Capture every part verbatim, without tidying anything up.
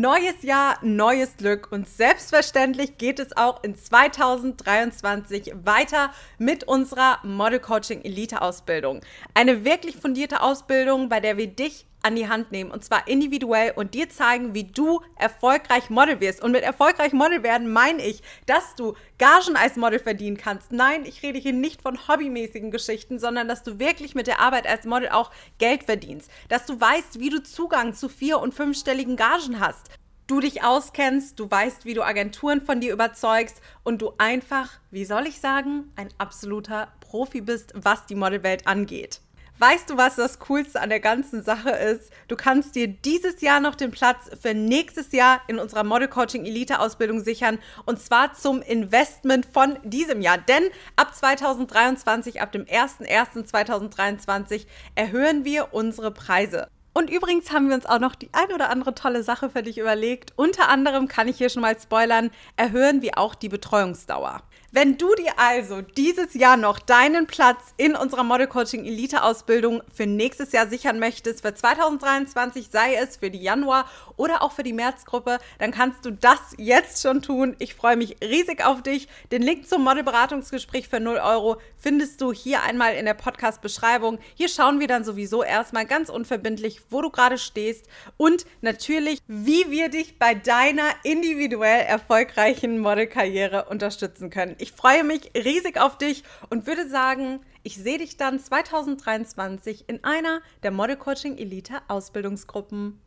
Neues Jahr, neues Glück und selbstverständlich geht es auch in zweitausenddreiundzwanzig weiter mit unserer Model Coaching Elite Ausbildung. Eine wirklich fundierte Ausbildung, bei der wir dich an die Hand nehmen und zwar individuell und dir zeigen, wie du erfolgreich Model wirst. Und mit erfolgreich Model werden meine ich, dass du Gagen als Model verdienen kannst. Nein, ich rede hier nicht von hobbymäßigen Geschichten, sondern dass du wirklich mit der Arbeit als Model auch Geld verdienst. Dass du weißt, wie du Zugang zu vier- und fünfstelligen Gagen hast. Du dich auskennst, du weißt, wie du Agenturen von dir überzeugst und du einfach, wie soll ich sagen, ein absoluter Profi bist, was die Modelwelt angeht. Weißt du, was das Coolste an der ganzen Sache ist? Du kannst dir dieses Jahr noch den Platz für nächstes Jahr in unserer Model Coaching Elite Ausbildung sichern und zwar zum Investment von diesem Jahr. Denn ab zweitausenddreiundzwanzig, ab dem ersten ersten zweitausenddreiundzwanzig erhöhen wir unsere Preise. Und übrigens haben wir uns auch noch die ein oder andere tolle Sache für dich überlegt. Unter anderem kann ich hier schon mal spoilern, erhöhen wir auch die Betreuungsdauer. Wenn du dir also dieses Jahr noch deinen Platz in unserer Model Coaching Elite Ausbildung für nächstes Jahr sichern möchtest, für zweitausenddreiundzwanzig, sei es für die Januar- oder auch für die Märzgruppe, dann kannst du das jetzt schon tun. Ich freue mich riesig auf dich. Den Link zum Model-Beratungsgespräch für null Euro findest du hier einmal in der Podcast-Beschreibung. Hier schauen wir dann sowieso erstmal ganz unverbindlich, wo du gerade stehst und natürlich, wie wir dich bei deiner individuell erfolgreichen Modelkarriere unterstützen können. Ich freue mich riesig auf dich und würde sagen, ich sehe dich dann zweitausenddreiundzwanzig in einer der Model Coaching Elite Ausbildungsgruppen.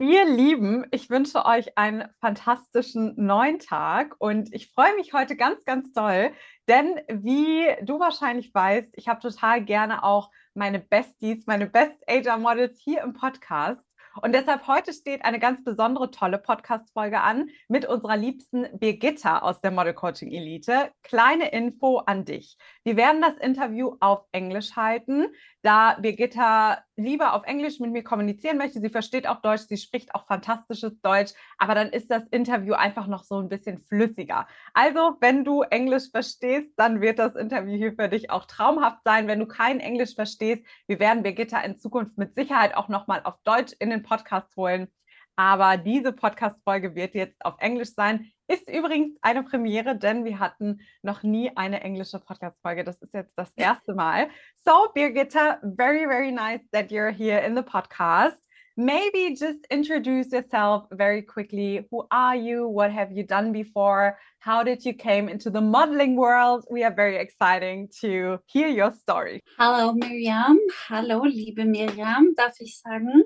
Ihr Lieben, ich wünsche euch einen fantastischen neuen Tag und ich freue mich heute ganz, ganz doll, denn wie du wahrscheinlich weißt, ich habe total gerne auch meine Besties, meine Best-Ager-Models hier im Podcast. Und deshalb heute steht eine ganz besondere tolle Podcast-Folge an mit unserer liebsten Birgitta aus der Model Coaching Elite. Kleine Info an dich. Wir werden das Interview auf Englisch halten, da Birgitta lieber auf Englisch mit mir kommunizieren möchte. Sie versteht auch Deutsch, sie spricht auch fantastisches Deutsch, aber dann ist das Interview einfach noch so ein bisschen flüssiger. Also, wenn du Englisch verstehst, dann wird das Interview hier für dich auch traumhaft sein. Wenn du kein Englisch verstehst, wir werden Birgitta in Zukunft mit Sicherheit auch nochmal auf Deutsch in den Podcast holen. Aber diese Podcast-Folge wird jetzt auf Englisch sein. Ist übrigens eine Premiere, denn wir hatten noch nie eine englische Podcast-Folge. Das ist jetzt das erste Mal. So, Birgitta, very, very nice that you're here in the podcast. Maybe just introduce yourself very quickly. Who are you? What have you done before? How did you came into the modeling world? We are very exciting to hear your story. Hello, Miriam. Hallo, liebe Miriam, darf ich sagen.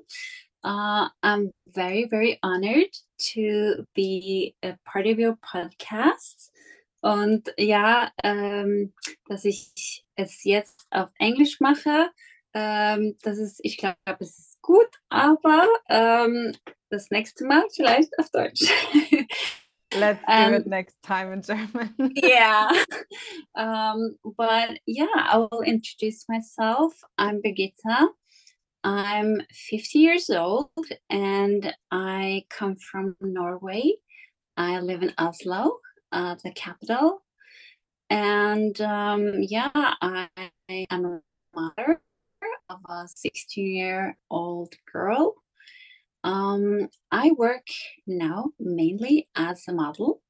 Uh, I'm very, very honored to be a part of your podcast. Und ja, ähm, dass ich es jetzt auf Englisch mache, ähm, das ist, ich glaube, es ist gut, aber ähm, das nächste Mal vielleicht auf Deutsch. Let's do um, it next time in German. yeah. Um, but yeah, I will introduce myself. I'm Birgitta. I'm fifty years old and I come from Norway. I live in Oslo, uh, the capital. And um, yeah, I, I am a mother of a sixteen-year-old girl. Um, I work now mainly as a model,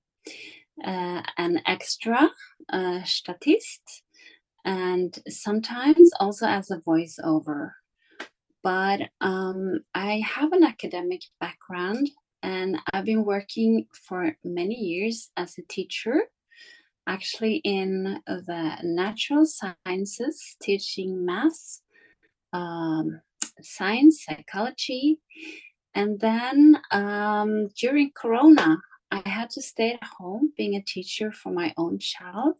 uh, an extra, uh, statist, and sometimes also as a voiceover. But um, I have an academic background and I've been working for many years as a teacher, actually in the natural sciences, teaching math, um, science, psychology. And then um, during Corona, I had to stay at home being a teacher for my own child.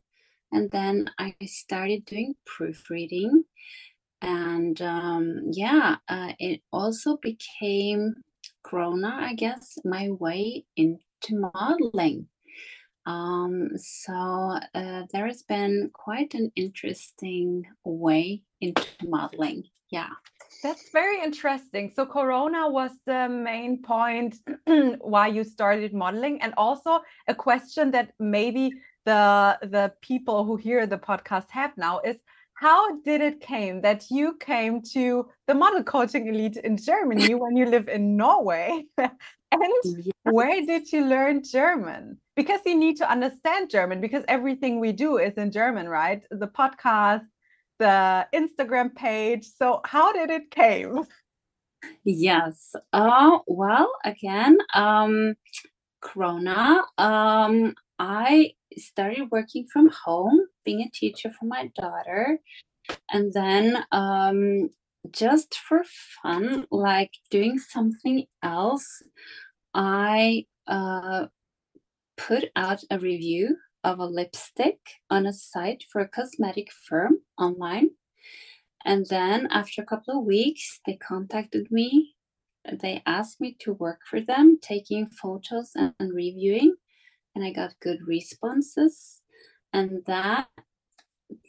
And then I started doing proofreading. And um, yeah, uh, it also became Corona, I guess, my way into modeling. Um, so uh, there has been quite an interesting way into modeling. Yeah. That's very interesting. So Corona was the main point why you started modeling. And also a question that maybe the the people who hear the podcast have now is, how did it came that you came to the Model Coaching Elite in Germany when you live in Norway? And yes. Where did you learn German? Because you need to understand German, because everything we do is in German, right? The podcast, the Instagram page. So how did it came? Yes. Uh, well, again, um, Corona, um, I started working from home, being a teacher for my daughter. And then um, just for fun, like doing something else, I uh, put out a review of a lipstick on a site for a cosmetic firm online. And then after a couple of weeks, they contacted me. They asked me to work for them, taking photos and, and reviewing. And I got good responses. And that,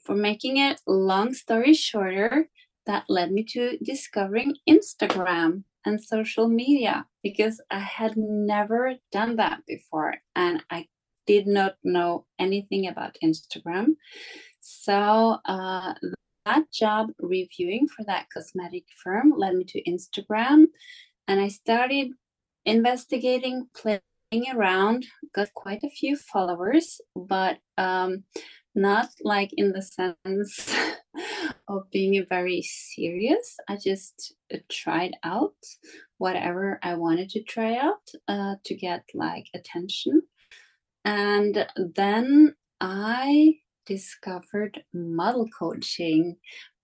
for making it long story shorter, that led me to discovering Instagram and social media, because I had never done that before. And I did not know anything about Instagram. So uh, that job reviewing for that cosmetic firm led me to Instagram. And I started investigating, playing around, got quite a few followers, but um, not like in the sense of being very serious. I just tried out whatever I wanted to try out uh, to get like attention. And then I discovered model coaching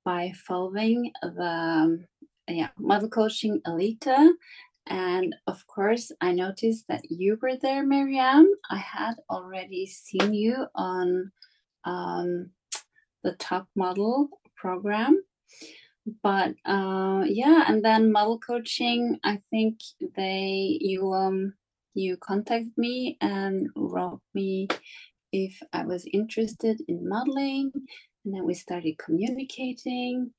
by following the yeah, Model Coaching Elite. And of course, I noticed that you were there, Miriam. I had already seen you on um, the Top Model program. But uh, yeah, and then model coaching, I think they you um you contacted me and wrote me if I was interested in modeling. And then we started communicating.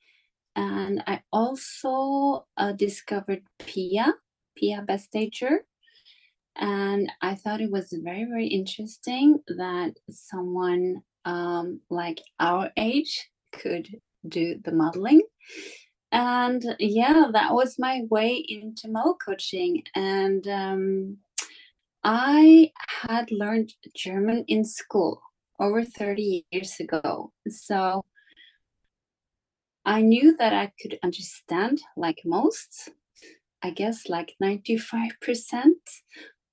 And I also uh, discovered Pia, Pia Bestager. And I thought it was very, very interesting that someone um, like our age could do the modeling. And yeah, that was my way into model coaching. And um, I had learned German in school over thirty years ago. So I knew that I could understand, like most, I guess like ninety-five percent.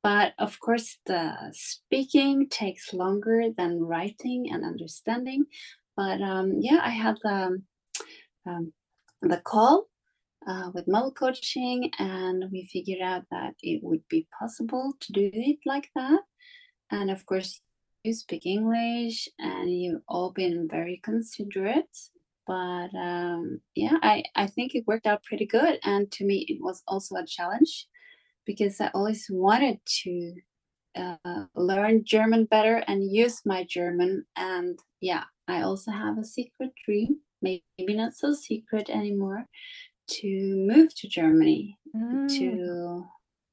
But of course, the speaking takes longer than writing and understanding. But um, yeah, I had the, um, the call uh, with model coaching, and we figured out that it would be possible to do it like that. And of course, you speak English, and you've all been very considerate. But um, yeah, I, I think it worked out pretty good. And to me, it was also a challenge because I always wanted to uh, learn German better and use my German. And yeah, I also have a secret dream, maybe not so secret anymore, to move to Germany, mm. to,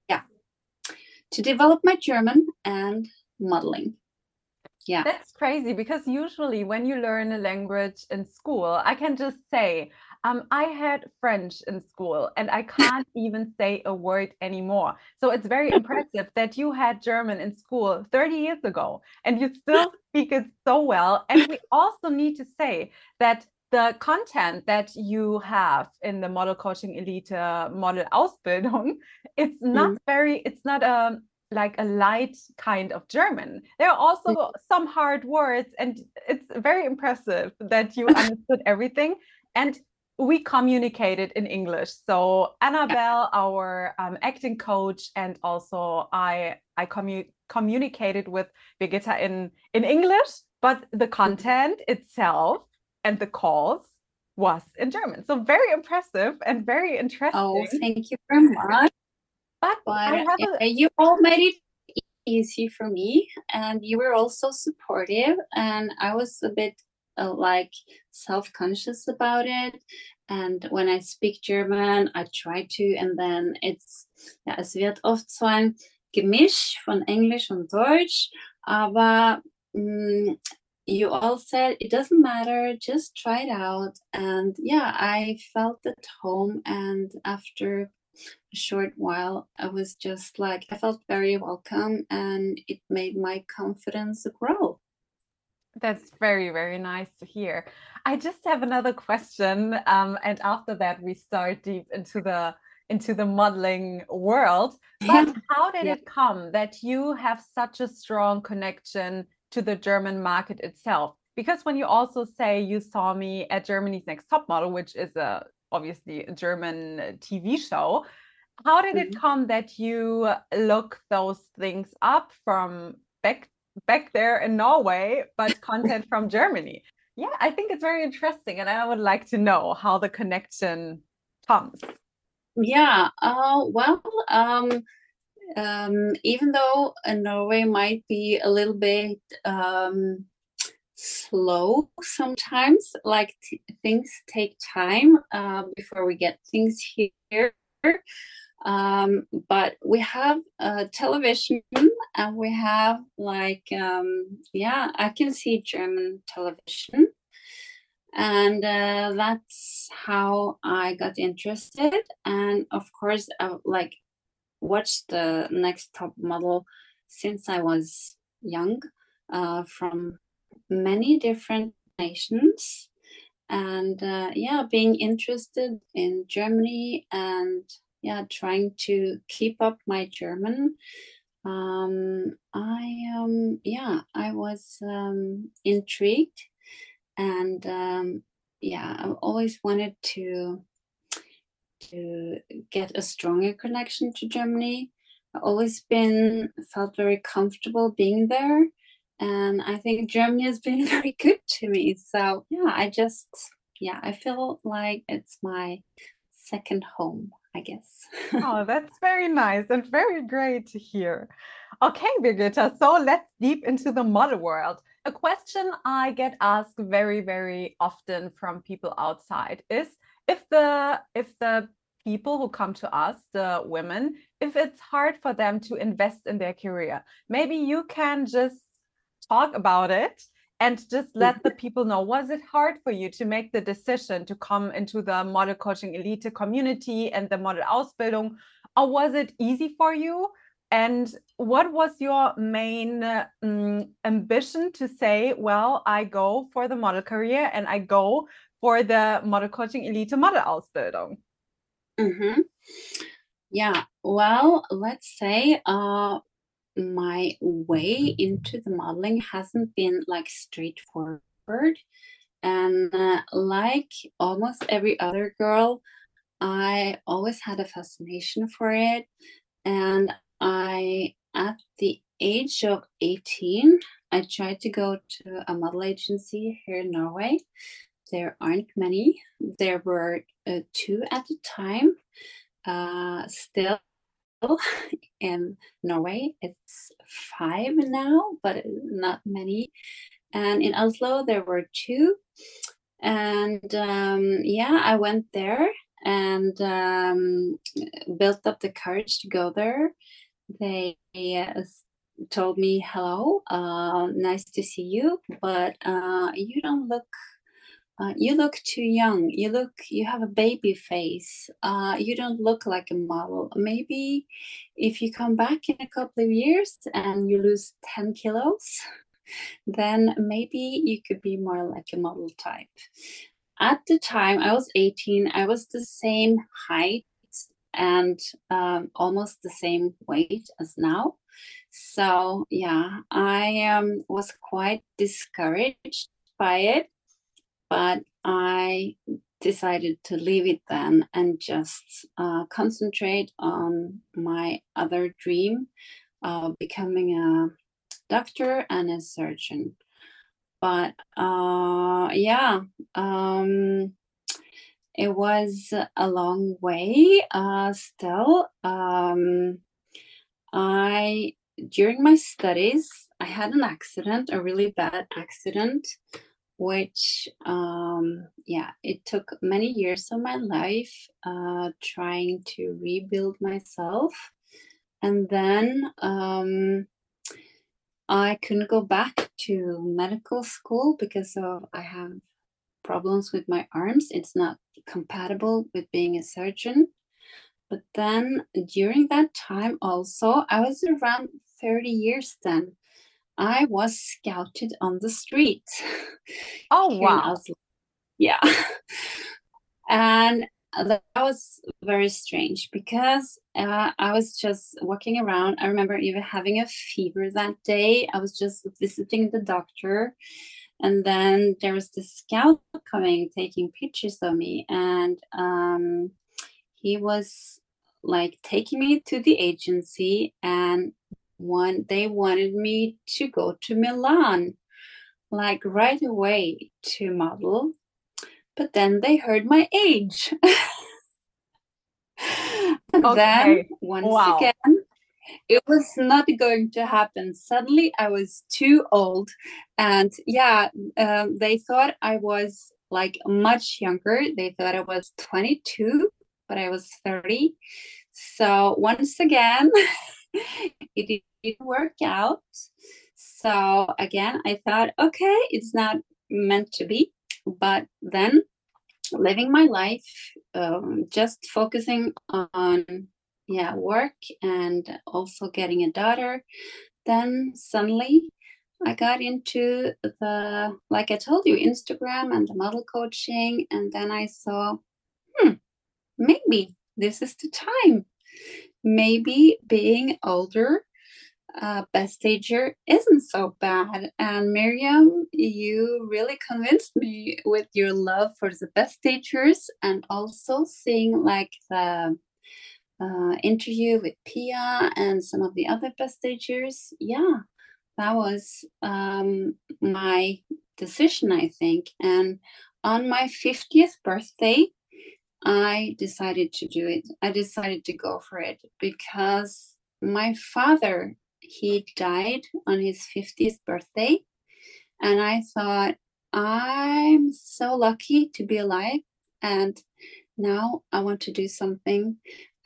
yeah, to develop my German and modeling. Yeah, that's crazy, because usually when you learn a language in school, I can just say, um, I had French in school and I can't even say a word anymore. So it's very impressive that you had German in school thirty years ago and you still speak it so well. And we also need to say that the content that you have in the Model Coaching Elite Model Ausbildung, it's not mm. very, it's not a... like a light kind of German. There are also some hard words, and it's very impressive that you understood everything. And we communicated in English. So Annabelle, our um, acting coach, and also I, I commu communicated with Birgitta in in English. But the content itself and the calls was in German. So very impressive and very interesting. Oh, thank you very much. But, but I have a... you all made it easy for me, and you were also supportive, and I was a bit uh, like self-conscious about it. And when I speak German, I try to, and then it's, ja, es wird oft so ein Gemisch von Englisch und Deutsch, aber mh, you all said it doesn't matter, just try it out. And yeah, I felt at home, and after a short while I was just like, I felt very welcome, and it made my confidence grow. That's very, very nice to hear. I just have another question, um, and after that we start deep into the into the modeling world. But how did yeah. it come that you have such a strong connection to the German market itself? Because when you also say you saw me at Germany's Next Top Model, which is a obviously a German T V show, how did mm-hmm. it come that you look those things up from back back there in Norway, but content from Germany? Yeah, I think it's very interesting, and I would like to know how the connection comes. Yeah, uh, well, um, um, even though uh, Norway might be a little bit um, slow sometimes, like t- things take time uh, before we get things here. Um, but we have uh, television, and we have like, um, yeah, I can see German television, and uh, that's how I got interested. And of course, I like watched the Next Top Model since I was young, uh, from many different nations, and uh, yeah, being interested in Germany and yeah, trying to keep up my German. Um, I um, yeah, I was um, intrigued, and um, yeah, I always wanted to to get a stronger connection to Germany. I've always been felt very comfortable being there, and I think Germany has been very good to me. So yeah, I just yeah, I feel like it's my second home, I guess. Oh, that's very nice and very great to hear. Okay, Birgitta, so let's deep into the model world. A question I get asked very, very often from people outside is if the if the people who come to us, the women, if it's hard for them to invest in their career. Maybe you can just talk about it and just let the people know, was it hard for you to make the decision to come into the Model Coaching Elite community and the Model Ausbildung, or was it easy for you? And what was your main um, ambition to say, well, I go for the model career and I go for the Model Coaching Elite Model Ausbildung? Mm-hmm. Yeah, well, let's say uh my way into the modeling hasn't been like straightforward, and uh, like almost every other girl, I always had a fascination for it. And I, at the age of eighteen, I tried to go to a model agency here in Norway. There aren't many. There were uh, two at the time. Uh, still in Norway, it's five now, but not many. And in Oslo, there were two. And um, yeah, I went there and um, built up the courage to go there. They uh, told me, hello, uh, nice to see you, but uh, you don't look, uh, you look too young. You look, you have a baby face. Uh, you don't look like a model. Maybe if you come back in a couple of years and you lose ten kilos, then maybe you could be more like a model type. At the time, I was eighteen, I was the same height and um, almost the same weight as now. So yeah, I um, was quite discouraged by it, but I decided to leave it then and just uh, concentrate on my other dream of becoming a doctor and a surgeon. But uh, yeah, um, it was a long way uh, still. Um, I, during my studies, I had an accident, a really bad accident, which, um, yeah, it took many years of my life uh, trying to rebuild myself. And then um, I couldn't go back to medical school because of, I have problems with my arms. It's not compatible with being a surgeon. But then during that time also, I was around thirty years then. I was scouted on the street. Oh, wow. Yeah. And that was very strange because uh, I was just walking around. I remember even having a fever that day. I was just visiting the doctor. And then there was this scout coming, taking pictures of me. And um, he was like taking me to the agency. And one, they wanted me to go to Milan, like right away to model. But then they heard my age. And okay. Then once wow. again, it was not going to happen. Suddenly I was too old. And yeah, uh, they thought I was like much younger. They thought I was twenty-two, but I was thirty. So once again, it didn't work out. So again, I thought, okay, it's not meant to be. But then living my life, um, just focusing on, yeah, work and also getting a daughter. Then suddenly I got into the, like I told you, Instagram and the model coaching. And then I saw, hmm, maybe this is the time. Maybe being older, Uh, best stager isn't so bad. And Miriam, you really convinced me with your love for the best stagers, and also seeing like the uh, interview with Pia and some of the other best stagers. Yeah, that was um, my decision, I think. And on my fiftieth birthday, I decided to do it. I decided to go for it because my father, he died on his fiftieth birthday, and I thought, I'm so lucky to be alive, and now I want to do something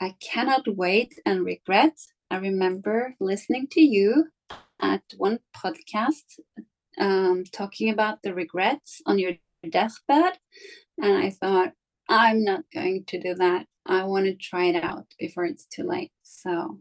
I cannot wait and regret. I remember listening to you at one podcast um, talking about the regrets on your deathbed, and I thought, I'm not going to do that. I want to try it out before it's too late. So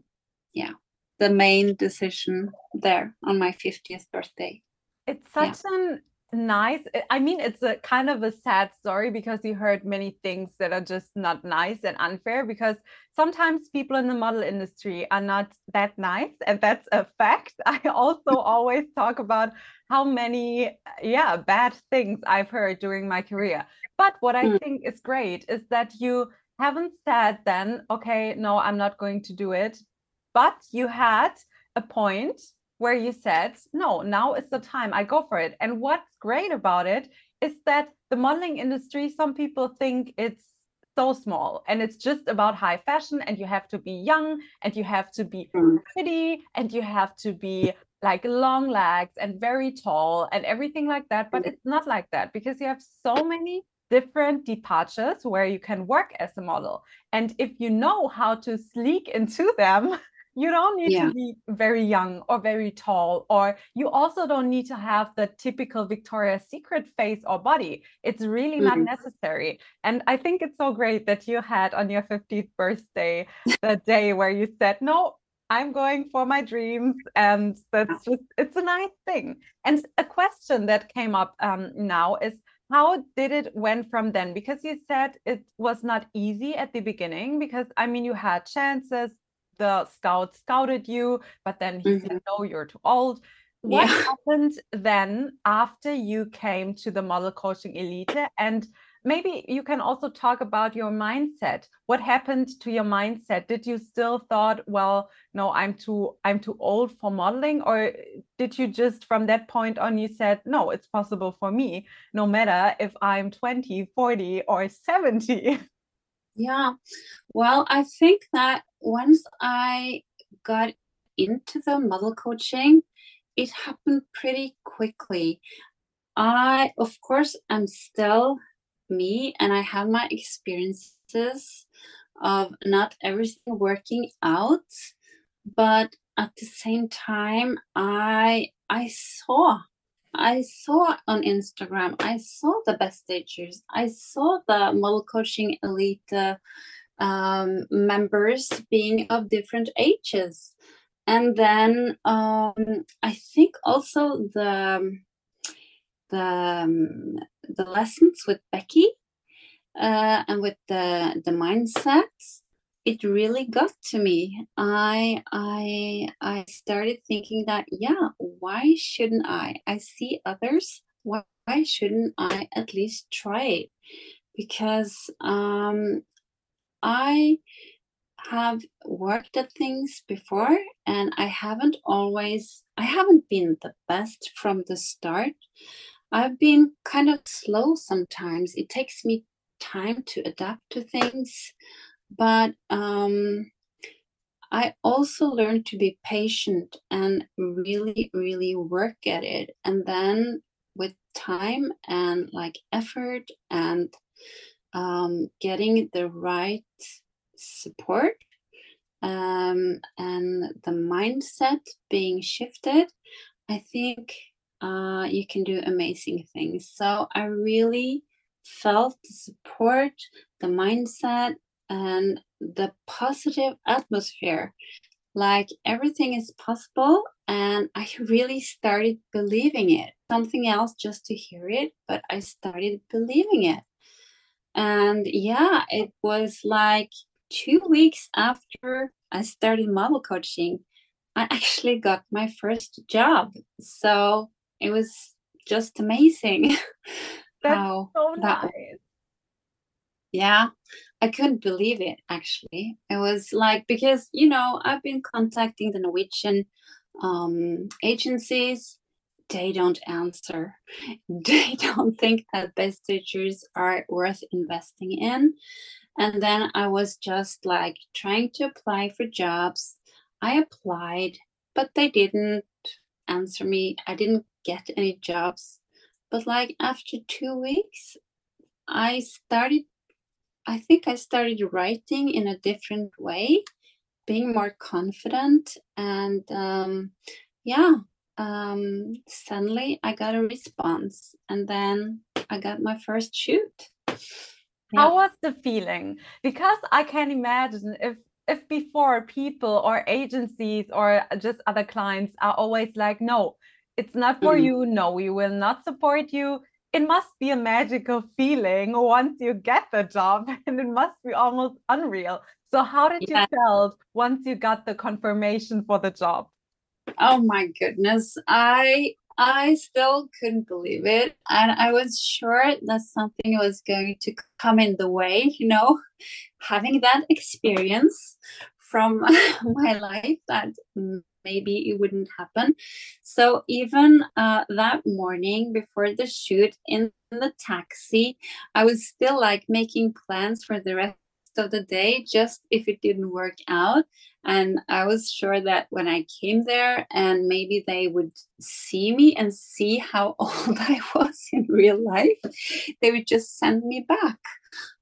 yeah. The main decision there on my fiftieth birthday. It's such yeah. a nice, I mean, it's a kind of a sad story because you heard many things that are just not nice and unfair, because sometimes people in the model industry are not that nice. And that's a fact. I also always talk about how many, yeah, bad things I've heard during my career. But what I mm. think is great is that you haven't said then, okay, no, I'm not going to do it. But you had a point where you said, no, now is the time, I go for it. And what's great about it is that the modeling industry, some people think it's so small and it's just about high fashion and you have to be young and you have to be pretty and you have to be like long legs and very tall and everything like that. But it's not like that, because you have so many different departures where you can work as a model. And if you know how to sneak into them, you don't need yeah. to be very young or very tall, or you also don't need to have the typical Victoria's Secret face or body. It's really mm-hmm. not necessary. And I think it's so great that you had on your fiftieth birthday, the day where you said, no, I'm going for my dreams. And that's just, it's a nice thing. And a question that came up um, now is, how did it went from then? Because you said it was not easy at the beginning, because, I mean, you had chances, the scout scouted you, but then he mm-hmm. said, no, you're too old. What yeah. happened then after you came to the Model Coaching Elite? And maybe you can also talk about your mindset. What happened to your mindset? Did you still thought, well, no, I'm too, I'm too old for modeling? Or did you just from that point on, you said, no, it's possible for me, no matter if I'm twenty, forty or seventy? Yeah, well, I think that once I got into the model coaching, it happened pretty quickly. I, of course, I'm still me, and I have my experiences of not everything working out, but at the same time, I I saw, I saw on Instagram, I saw the best teachers, I saw the Model Coaching Elite uh, um, members being of different ages. And then um, I think also the the the lessons with Becky uh, and with the the mindsets, it really got to me. I I I started thinking that yeah, why shouldn't I? I see others. Why shouldn't I at least try it? Because um, I have worked at things before, and I haven't always. I haven't been the best from the start. I've been kind of slow sometimes. It takes me time to adapt to things. But um, I also learned to be patient and really, really work at it. And then with time and like effort and um, getting the right support um, and the mindset being shifted, I think uh, you can do amazing things. So I really felt the support, the mindset, and the positive atmosphere, like everything is possible. And I really started believing it, something else just to hear it, but I started believing it. And yeah, it was like two weeks after I started model coaching, I actually got my first job. So it was just amazing. That's how so that nice. Was. Yeah, I couldn't believe it, actually. It was like, because, you know, I've been contacting the Norwegian um, agencies. They don't answer. They don't think that best teachers are worth investing in. And then I was just like trying to apply for jobs. I applied, but they didn't answer me. I didn't get any jobs. But like after two weeks, I started I think I started writing in a different way, being more confident, and um, yeah, um, suddenly I got a response, and then I got my first shoot. Yeah. How was the feeling? Because I can imagine if if before people or agencies or just other clients are always like, no, it's not for mm. you, no, we will not support you. It must be a magical feeling once you get the job, and it must be almost unreal. So how did yeah. you feel once you got the confirmation for the job? Oh my goodness. I I still couldn't believe it. And I was sure that something was going to come in the way, you know, having that experience from my life that maybe it wouldn't happen. So even uh, that morning before the shoot in the taxi, I was still like making plans for the rest of the day, just if it didn't work out. And I was sure that when I came there, and maybe they would see me and see how old I was in real life, they would just send me back.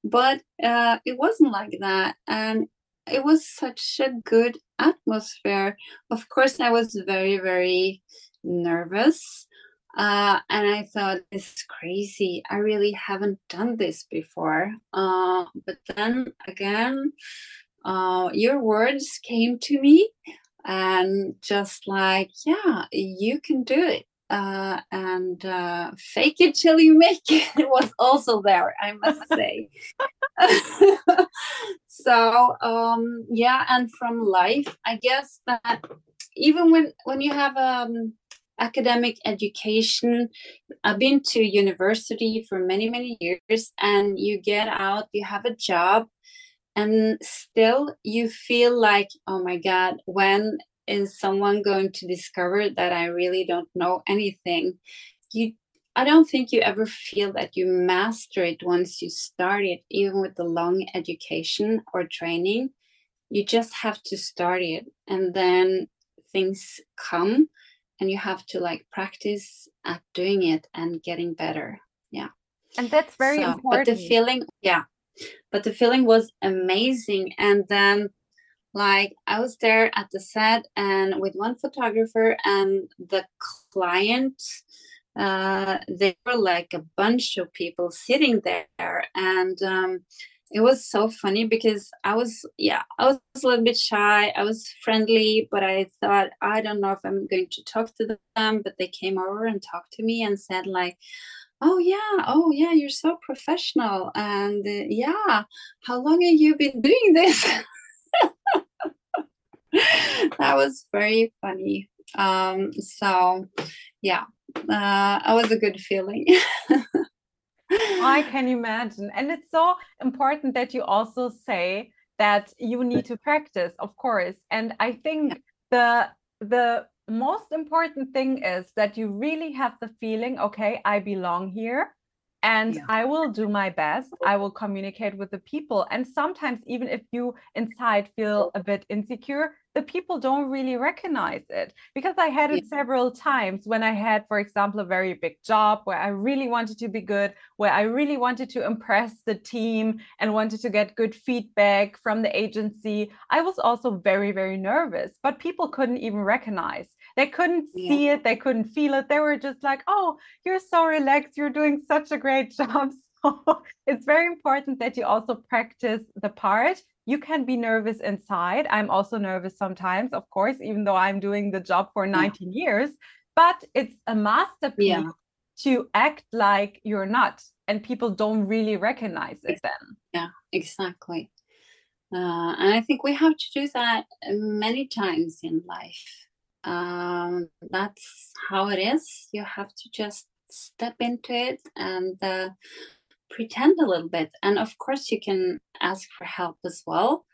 But uh, it wasn't like that. And it was such a good atmosphere. Of course, I was very, very nervous. Uh, and I thought, this is crazy. I really haven't done this before. Uh, but then again, uh, your words came to me and just like, yeah, you can do it. Uh, and uh, fake it till you make it. It was also there, I must say. So um, yeah, and from life, I guess that even when when you have um, academic education, I've been to university for many many years, and you get out, you have a job, and still you feel like, oh my God, when is someone going to discover that I really don't know anything? You, I don't think you ever feel that you master it once you start it, even with the long education or training. You just have to start it, and then things come, and you have to like practice at doing it and getting better. Yeah, and that's very so, important. But the feeling, yeah, but the feeling was amazing, and then Like I was there at the set and with one photographer and the client, uh, they were like a bunch of people sitting there. And um, it was so funny because I was, yeah, I was a little bit shy. I was friendly, but I thought, I don't know if I'm going to talk to them, but they came over and talked to me and said like, oh, yeah. Oh, yeah. You're so professional. And uh, yeah. How long have you been doing this? That was very funny. Um, so, yeah, uh, that was a good feeling. I can imagine. And it's so important that you also say that you need to practice, of course. And I think the the most important thing is that you really have the feeling, okay, I belong here. And yeah. I will do my best. I will communicate with the people. And sometimes even if you inside feel a bit insecure, the people don't really recognize it. Because I had it yeah. several times when I had, for example, a very big job where I really wanted to be good, where I really wanted to impress the team and wanted to get good feedback from the agency. I was also very, very nervous, but people couldn't even recognize. They couldn't yeah. see it. They couldn't feel it. They were just like, oh, you're so relaxed. You're doing such a great job. So it's very important that you also practice the part. You can be nervous inside. I'm also nervous sometimes, of course, even though I'm doing the job for nineteen yeah. years. But it's a masterpiece yeah. to act like you're not. And people don't really recognize it then. Yeah, exactly. Uh, and I think we have to do that many times in life. Um that's how it is. You have to just step into it and uh, pretend a little bit, and of course you can ask for help as well.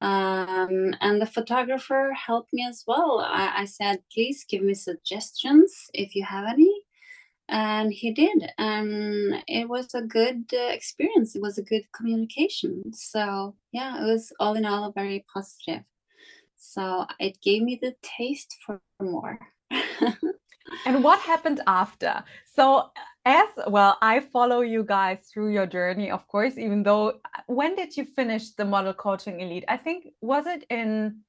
Um and the photographer helped me as well. I, I said, please give me suggestions if you have any, and he did, and it was a good uh, experience. It was a good communication. So yeah, it was all in all very positive. So it gave me the taste for more. And what happened after? So as well, I follow you guys through your journey, of course, even though when did you finish the Model Coaching Elite? I think, was it in,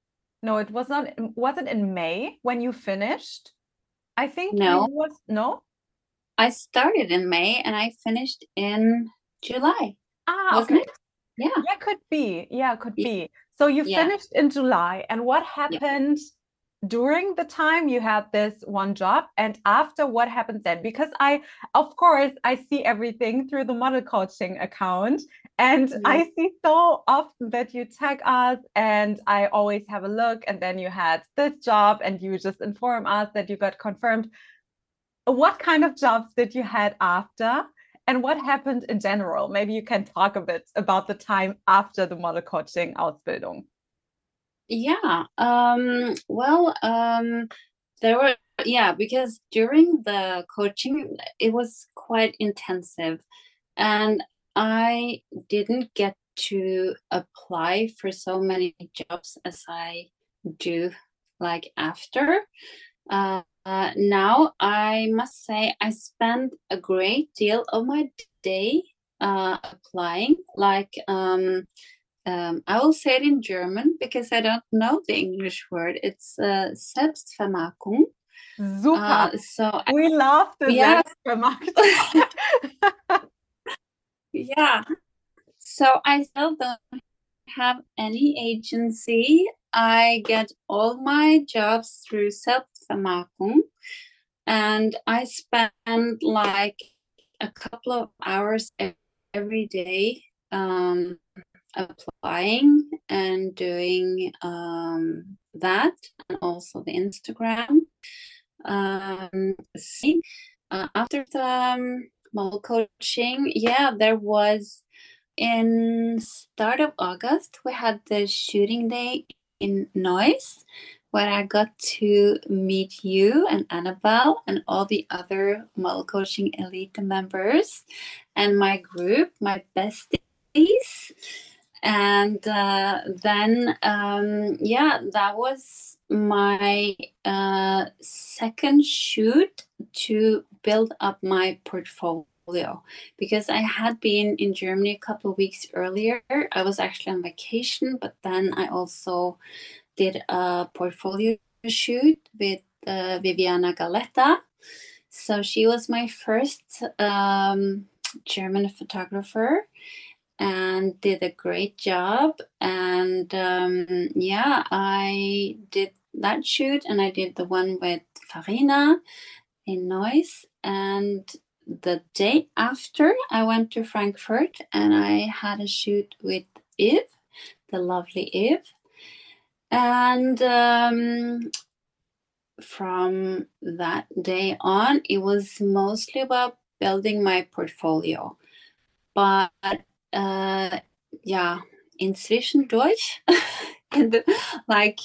no, it was not, was it in May when you finished? I think no. It was, no? I started in May and I finished in July. Ah, wasn't okay. it? Yeah. Yeah, could be. Yeah, could yeah. be. So you yeah. finished in July, and what happened yeah. during the time you had this one job, and after, what happened then? Because I, of course, I see everything through the Model Coaching account, and yeah. I see so often that you tag us, and I always have a look, and then you had this job, and you just inform us that you got confirmed. What kind of jobs did you had after? And what happened in general? Maybe you can talk a bit about the time after the Model Coaching Ausbildung. Yeah, um, well, um, there were, yeah, because during the coaching, it was quite intensive. And I didn't get to apply for so many jobs as I do, like after. Uh, Uh, now, I must say, I spend a great deal of my day uh, applying. Like, um, um, I will say it in German because I don't know the English word. It's uh, Selbstvermarktung. Super. Uh, so we I, love the yeah. Selbstvermarktung. Yeah. So I still don't have any agency. I get all my jobs through Selbstvermarktung, and I spend like a couple of hours every day um, applying and doing um, that, and also the Instagram. Um, see, uh, after the um, model coaching, yeah, there was in start of August we had the shooting day in Noise, where I got to meet you and Annabelle and all the other Model Coaching Elite members and my group, my besties. And uh, then, um, yeah, that was my uh, second shoot to build up my portfolio. portfolio, because I had been in Germany a couple of weeks earlier. I was actually on vacation, but then I also did a portfolio shoot with uh, Viviana Galetta. So she was my first um, German photographer and did a great job. And um, yeah, I did that shoot, and I did the one with Farina in Neuss. And the day after, I went to Frankfurt and I had a shoot with Yves, the lovely Yves. And um, from that day on, it was mostly about building my portfolio. But uh, yeah, inzwischen durch. And like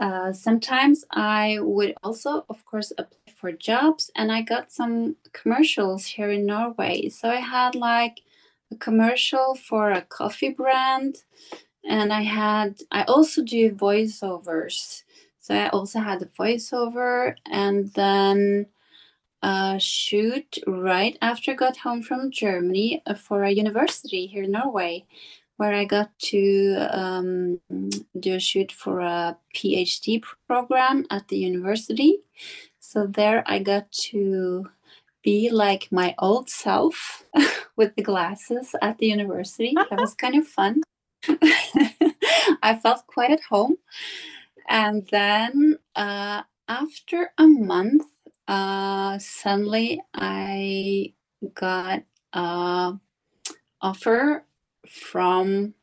uh, sometimes I would also, of course, apply for jobs, and I got some commercials here in Norway. So I had like a commercial for a coffee brand, and I had, I also do voiceovers. So I also had a voiceover, and then a shoot right after I got home from Germany for a university here in Norway, where I got to um, do a shoot for a PhD program at the university. So there I got to be like my old self with the glasses at the university. That was kind of fun. I felt quite at home. And then uh, after a month, uh, suddenly I got an offer from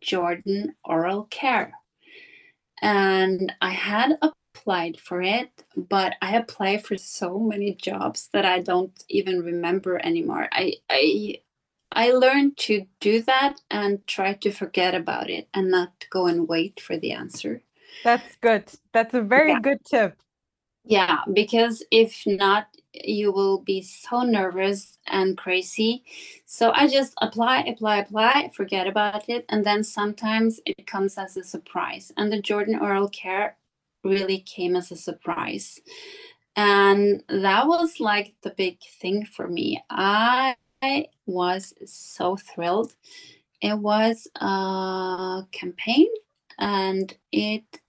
Jordan Oral Care, and I had applied for it, but I applied for so many jobs that I don't even remember anymore. I I I learned to do that and try to forget about it and not go and wait for the answer. That's good. That's a very yeah. good tip. Yeah, because if not, you will be so nervous and crazy. So I just apply, apply, apply, forget about it. And then sometimes it comes as a surprise. And the Jordan Oral Care really came as a surprise. And that was like the big thing for me. I was so thrilled. It was a campaign, and it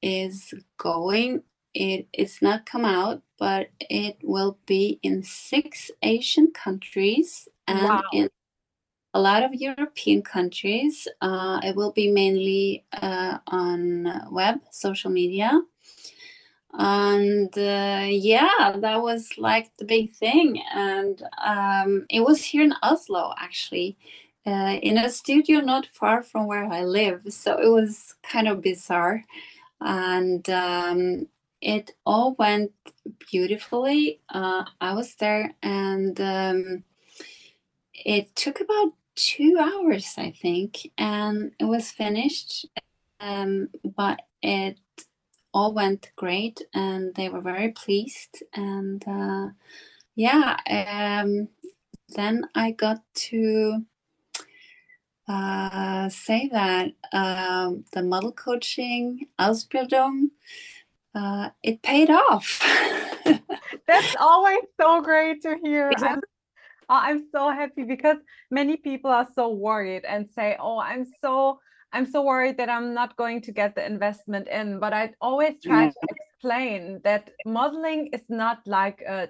is going. It, it's not come out, but it will be in six Asian countries and wow. in a lot of European countries. Uh, it will be mainly uh, on web, social media. And uh, yeah, that was like the big thing. And um, it was here in Oslo, actually, uh, in a studio not far from where I live. So it was kind of bizarre. And um, it all went beautifully. Uh, I was there, and um, it took about two hours, I think, and it was finished. Um, but it all went great, and they were very pleased. And uh, yeah, um, then I got to uh, say that uh, the model coaching Ausbildung, Uh, it paid off. That's always so great to hear. I'm, I'm so happy, because many people are so worried and say, oh, I'm so I'm so worried that I'm not going to get the investment in. But I always try to explain that modeling is not like a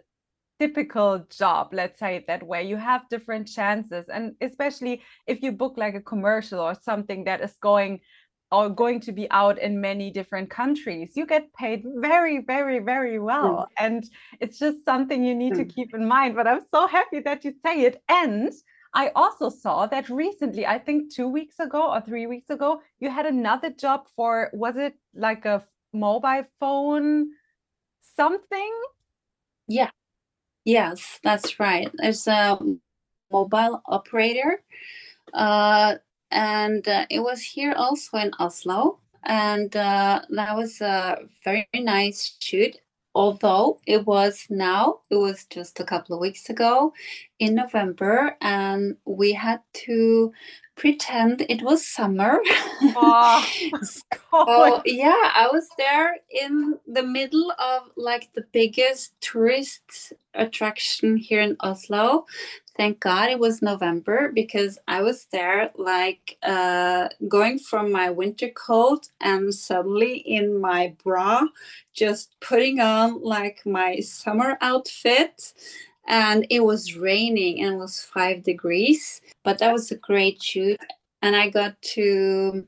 typical job, let's say it that way. You have different chances. And especially if you book like a commercial or something that is going or going to be out in many different countries, you get paid very, very, very well. Mm. And it's just something you need mm. to keep in mind. But I'm so happy that you say it. And I also saw that recently, I think two weeks ago or three weeks ago, you had another job for, was it like a mobile phone something? Yeah. Yes, that's right. There's a mobile operator. Uh, And uh, it was here also in Oslo, and uh, that was a very nice shoot, although it was now, it was just a couple of weeks ago in November, and we had to pretend it was summer. Oh, so, yeah, I was there in the middle of like the biggest tourist attraction here in Oslo. thank God it was November, because I was there like uh, going from my winter coat and suddenly in my bra, just putting on like my summer outfit. And it was raining and it was five degrees. But that was a great shoot. And I got to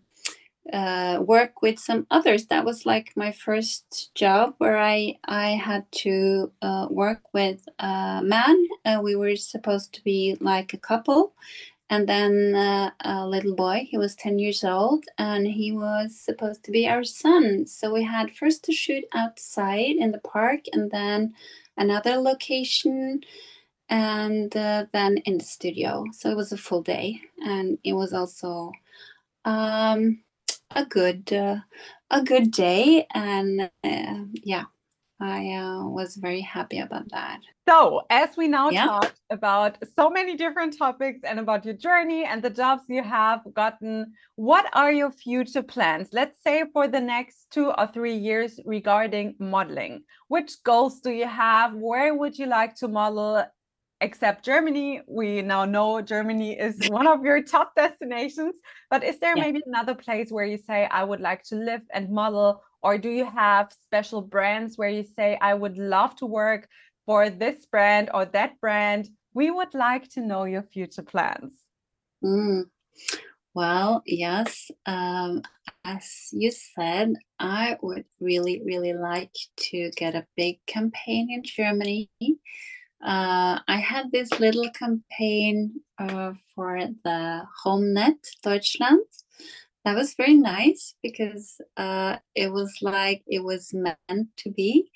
uh, work with some others. That was like my first job where I, I had to uh, work with a man. Uh, we were supposed to be like a couple. And then uh, a little boy, he was ten years old, and he was supposed to be our son. So we had first to shoot outside in the park, and then another location, and uh, then in the studio. So it was a full day, and it was also um, a good uh, a good day. And uh, yeah, I uh, was very happy about that. So as we now yeah. talked about so many different topics and about your journey and the jobs you have gotten, what are your future plans, let's say for the next two or three years regarding modeling? Which goals do you have? Where would you like to model except Germany? We now know Germany is one of your top destinations, but is there yeah. maybe another place where you say, I would like to live and model? Or do you have special brands where you say, I would love to work for this brand or that brand? We would like to know your future plans. Mm. Well, yes, um, as you said, I would really, really like to get a big campaign in Germany. Uh, I had this little campaign uh, for the HomeNet Deutschland. That was very nice because uh, it was like it was meant to be.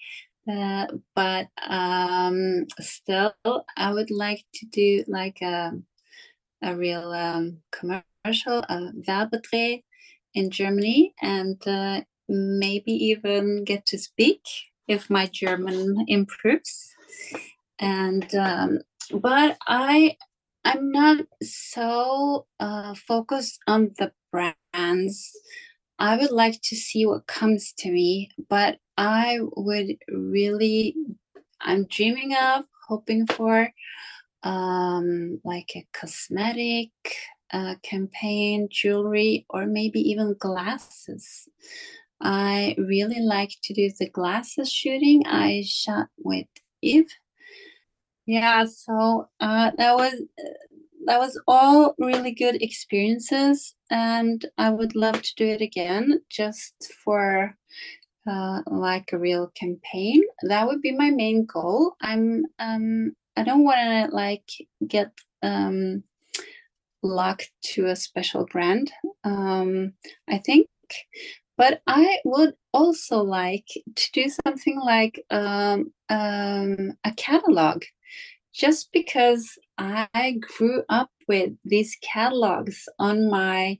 Uh, but um, still, I would like to do like a, a real um, commercial, a Werbedreh in Germany, and uh, maybe even get to speak if my German improves. And um, but I, I'm not so uh, focused on the brands. I would like to see what comes to me, but I would really, I'm dreaming of, hoping for um, like a cosmetic uh, campaign, jewelry, or maybe even glasses. I really like to do the glasses shooting I shot with Yves. Yeah, so uh, that was that was all really good experiences, and I would love to do it again, just for uh, like a real campaign. That would be my main goal. I'm um I don't want to like get um locked to a special brand. Um, I think, but I would also like to do something like um um a catalog. Just because I grew up with these catalogs on my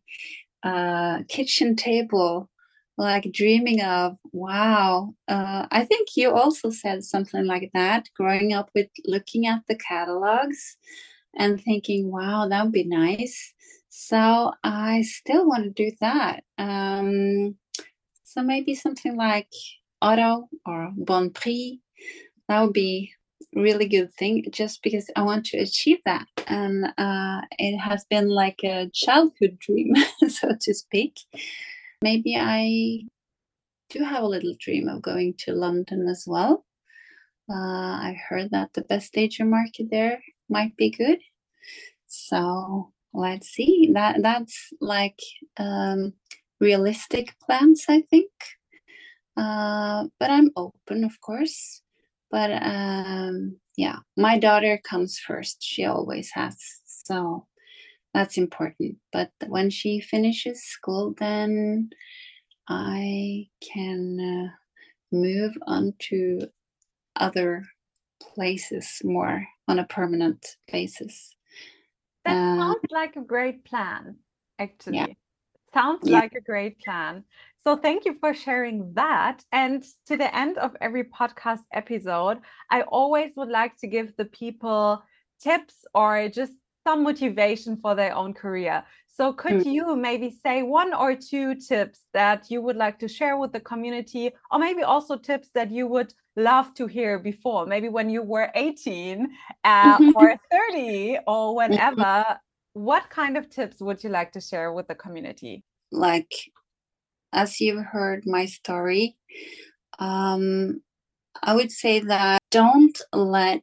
uh, kitchen table, like dreaming of, wow, uh, I think you also said something like that, growing up with looking at the catalogs and thinking, wow, that would be nice. So I still want to do that. Um, so maybe something like Otto or Bonprix, that would be really good thing, just because I want to achieve that, and uh, it has been like a childhood dream, so to speak. Maybe I do have a little dream of going to London as well. Uh, I heard that the best stager market there might be good, so let's see. That that's like um, realistic plans, I think. Uh, but I'm open, of course. But um, yeah, my daughter comes first. She always has. So that's important. But when she finishes school, then I can uh, move on to other places more on a permanent basis. That uh, sounds like a great plan, actually. Yeah. Sounds yeah. like a great plan. So thank you for sharing that. And to the end of every podcast episode, I always would like to give the people tips or just some motivation for their own career. So could you maybe say one or two tips that you would like to share with the community, or maybe also tips that you would love to hear before, maybe when you were eighteen uh, or thirty or whenever, what kind of tips would you like to share with the community? Like, as you've heard my story, um, I would say that don't let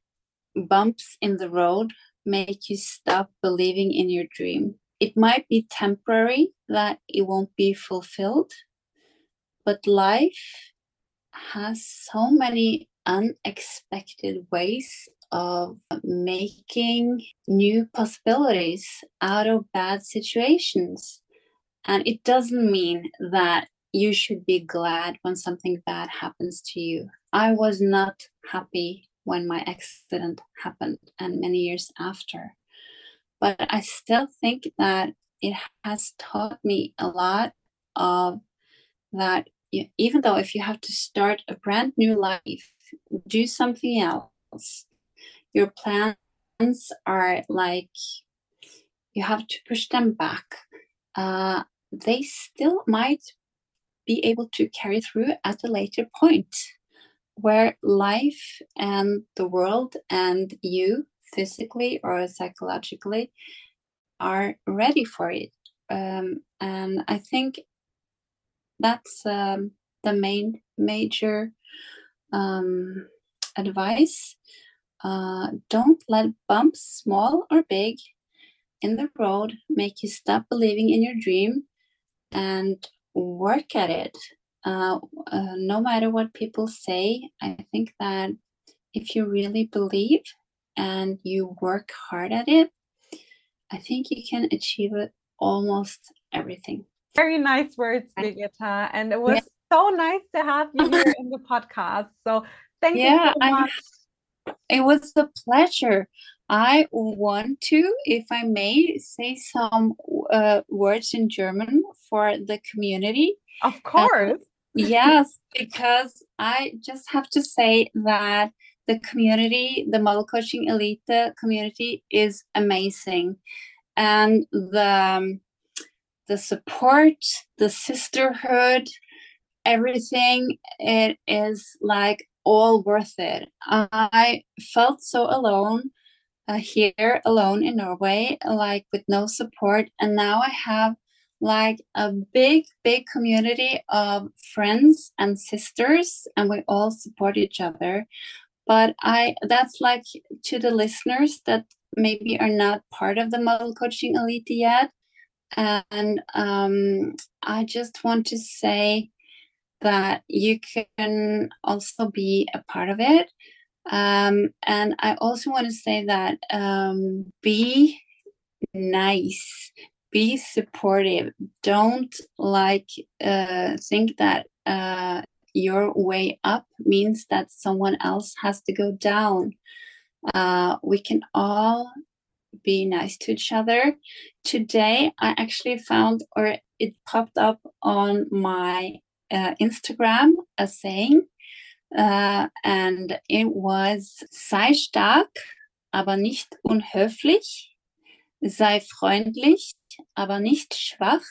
bumps in the road make you stop believing in your dream. It might be temporary that it won't be fulfilled, but life has so many unexpected ways of making new possibilities out of bad situations. And it doesn't mean that you should be glad when something bad happens to you. I was not happy when my accident happened and many years after. But I still think that it has taught me a lot of that, you, even though if you have to start a brand new life, do something else. Your plans are like, you have to push them back. Uh, they still might be able to carry through at a later point, where life and the world and you physically or psychologically are ready for it. Um, and I think that's um, the main major um, advice. Uh, don't let bumps, small or big, in the road make you stop believing in your dream, and work at it. Uh, uh, no matter what people say, I think that if you really believe and you work hard at it, I think you can achieve almost everything. Very nice words, Birgitta. And it was yeah. so nice to have you here in the podcast. So thank yeah, you so much. I, it was a pleasure. I want to, if I may, say some uh, words in German for the community. Of course. Uh, yes, because I just have to say that the community, the Model Coaching Elite community, is amazing. And the, the support, the sisterhood, everything, it is like all worth it. I felt so alone uh, here, alone in Norway, like with no support. And now I have like a big, big community of friends and sisters, and we all support each other. But I, that's like to the listeners that maybe are not part of the Model Coaching Elite yet. And um, I just want to say that you can also be a part of it. Um, and I also want to say that um, be nice, be supportive. Don't like uh, think that uh, your way up means that someone else has to go down. Uh, we can all be nice to each other. Today, I actually found, or it popped up on my uh, Instagram, a saying, uh, and it was, sei stark, aber nicht unhöflich, sei freundlich, aber nicht schwach,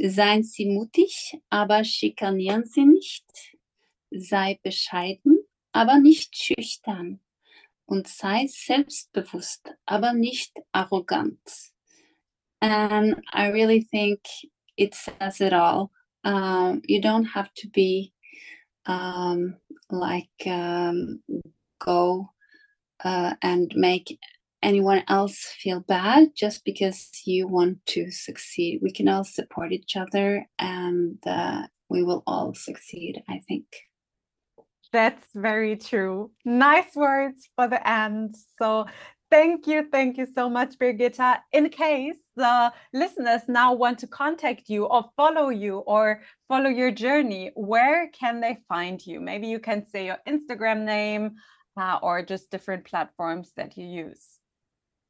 seien Sie mutig, aber schikanieren Sie nicht. Sei bescheiden, aber nicht schüchtern. Und sei selbstbewusst, aber nicht arrogant. And I really think it says it all. Um, you don't have to be um, like um, go uh, and make anyone else feel bad just because you want to succeed. We can all support each other, and uh, we will all succeed, I think. That's very true. Nice words for the end. So thank you. Thank you so much, Birgitta. In case the listeners now want to contact you or follow you or follow your journey, where can they find you? Maybe you can say your Instagram name uh, or just different platforms that you use.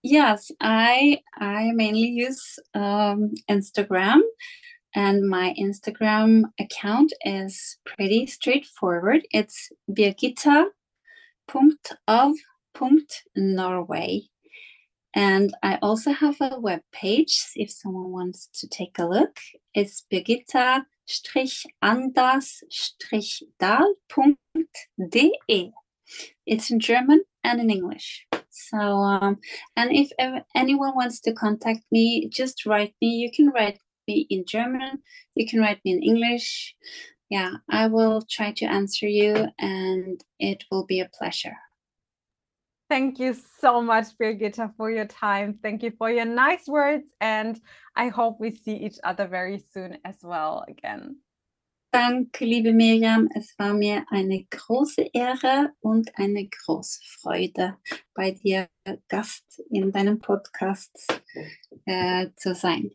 Yes, I I mainly use um, Instagram, and my Instagram account is pretty straightforward. It's birgitta dot of dot norway. And I also have a web page if someone wants to take a look. It's birgitta dash anders dahl dot d e. It's in German and in English. So, um, and if ever anyone wants to contact me, just write me. You can write me in German. You can write me in English. Yeah, I will try to answer you, and it will be a pleasure. Thank you so much, Birgitta, for your time. Thank you for your nice words. And I hope we see each other very soon as well again. Danke, liebe Miriam. Es war mir eine große Ehre und eine große Freude, bei dir Gast in deinem Podcast äh, zu sein.